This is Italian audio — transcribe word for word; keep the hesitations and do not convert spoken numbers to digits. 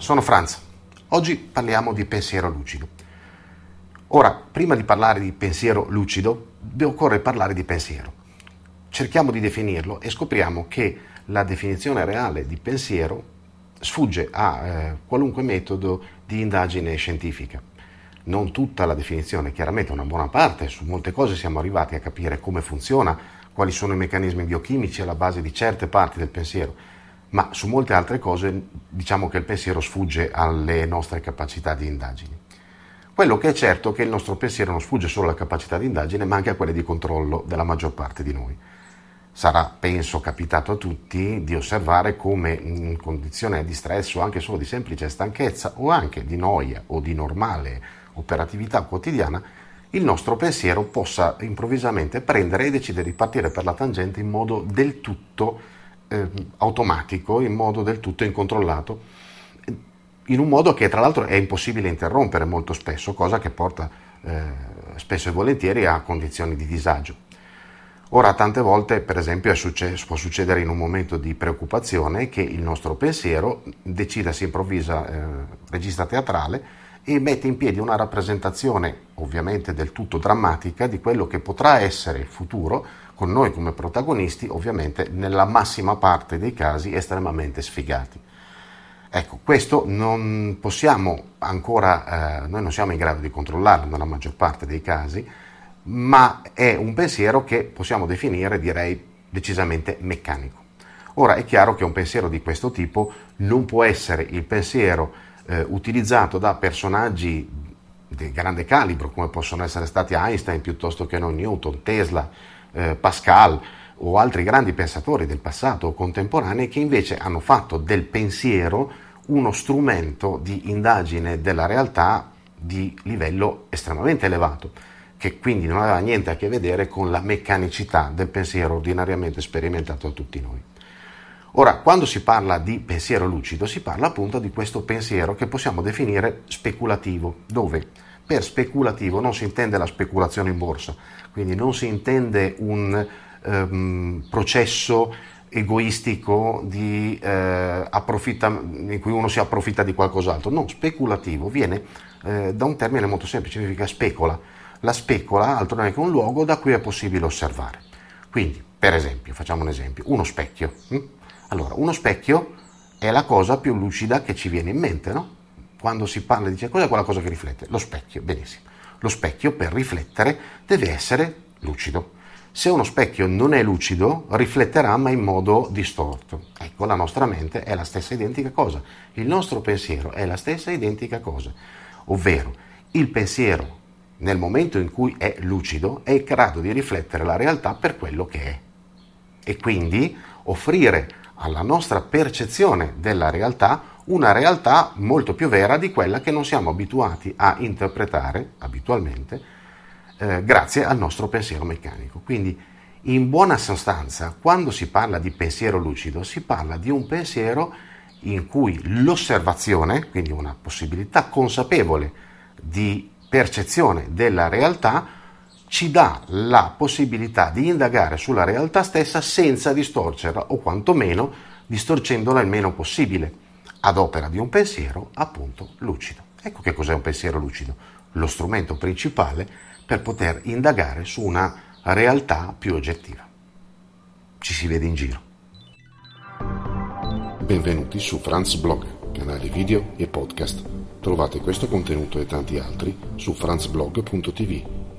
sono Franz. Oggi parliamo di pensiero lucido. Ora, prima di parlare di pensiero lucido, occorre parlare di pensiero. Cerchiamo di definirlo e scopriamo che la definizione reale di pensiero sfugge a eh, qualunque metodo di indagine scientifica. Non tutta la definizione, chiaramente una buona parte, su molte cose siamo arrivati a capire come funziona, quali sono i meccanismi biochimici alla base di certe parti del pensiero, ma su molte altre cose diciamo che il pensiero sfugge alle nostre capacità di indagine. Quello che è certo è che il nostro pensiero non sfugge solo alla capacità di indagine, ma anche a quelle di controllo della maggior parte di noi. Sarà, penso, capitato a tutti di osservare come in condizione di stress o anche solo di semplice stanchezza o anche di noia o di normale operatività quotidiana, il nostro pensiero possa improvvisamente prendere e decidere di partire per la tangente in modo del tutto eh, automatico, in modo del tutto incontrollato, in un modo che tra l'altro è impossibile interrompere molto spesso, cosa che porta eh, spesso e volentieri a condizioni di disagio. Ora, tante volte, per esempio, è successo, può succedere in un momento di preoccupazione che il nostro pensiero decida, si improvvisa eh, regista teatrale e mette in piedi una rappresentazione, ovviamente del tutto drammatica, di quello che potrà essere il futuro, con noi come protagonisti, ovviamente nella massima parte dei casi estremamente sfigati. Ecco, questo non possiamo ancora, eh, noi non siamo in grado di controllarlo nella maggior parte dei casi, ma è un pensiero che possiamo definire, direi, decisamente meccanico. Ora, è chiaro che un pensiero di questo tipo non può essere il pensiero eh, utilizzato da personaggi di grande calibro, come possono essere stati Einstein piuttosto che non Newton, Tesla, eh, Pascal o altri grandi pensatori del passato o contemporanei, che invece hanno fatto del pensiero uno strumento di indagine della realtà di livello estremamente elevato, che quindi non aveva niente a che vedere con la meccanicità del pensiero ordinariamente sperimentato da tutti noi. Ora, quando si parla di pensiero lucido, si parla appunto di questo pensiero che possiamo definire speculativo, dove per speculativo non si intende la speculazione in borsa, quindi non si intende un ehm, processo egoistico di, eh, approfitta, in cui uno si approfitta di qualcos'altro. No, speculativo viene eh, da un termine molto semplice, significa specola. La specola altro non è che un luogo da cui è possibile osservare. Quindi, per esempio, facciamo un esempio, uno specchio. Allora, uno specchio è la cosa più lucida che ci viene in mente, no? Quando si parla di cosa è quella cosa che riflette? Lo specchio, benissimo. Lo specchio per riflettere deve essere lucido. Se uno specchio non è lucido, rifletterà ma in modo distorto. Ecco, la nostra mente è la stessa identica cosa. Il nostro pensiero è la stessa identica cosa. Ovvero, il pensiero nel momento in cui è lucido, è in grado di riflettere la realtà per quello che è e quindi offrire alla nostra percezione della realtà una realtà molto più vera di quella che non siamo abituati a interpretare abitualmente eh, grazie al nostro pensiero meccanico. Quindi, in buona sostanza, quando si parla di pensiero lucido, si parla di un pensiero in cui l'osservazione, quindi una possibilità consapevole di percezione della realtà, ci dà la possibilità di indagare sulla realtà stessa senza distorcerla o quantomeno distorcendola il meno possibile, ad opera di un pensiero appunto lucido. Ecco che cos'è un pensiero lucido, lo strumento principale per poter indagare su una realtà più oggettiva. Ci si vede in giro. Benvenuti su Franz Blog, canale video e podcast. Trovate questo contenuto e tanti altri su franzblog punto t v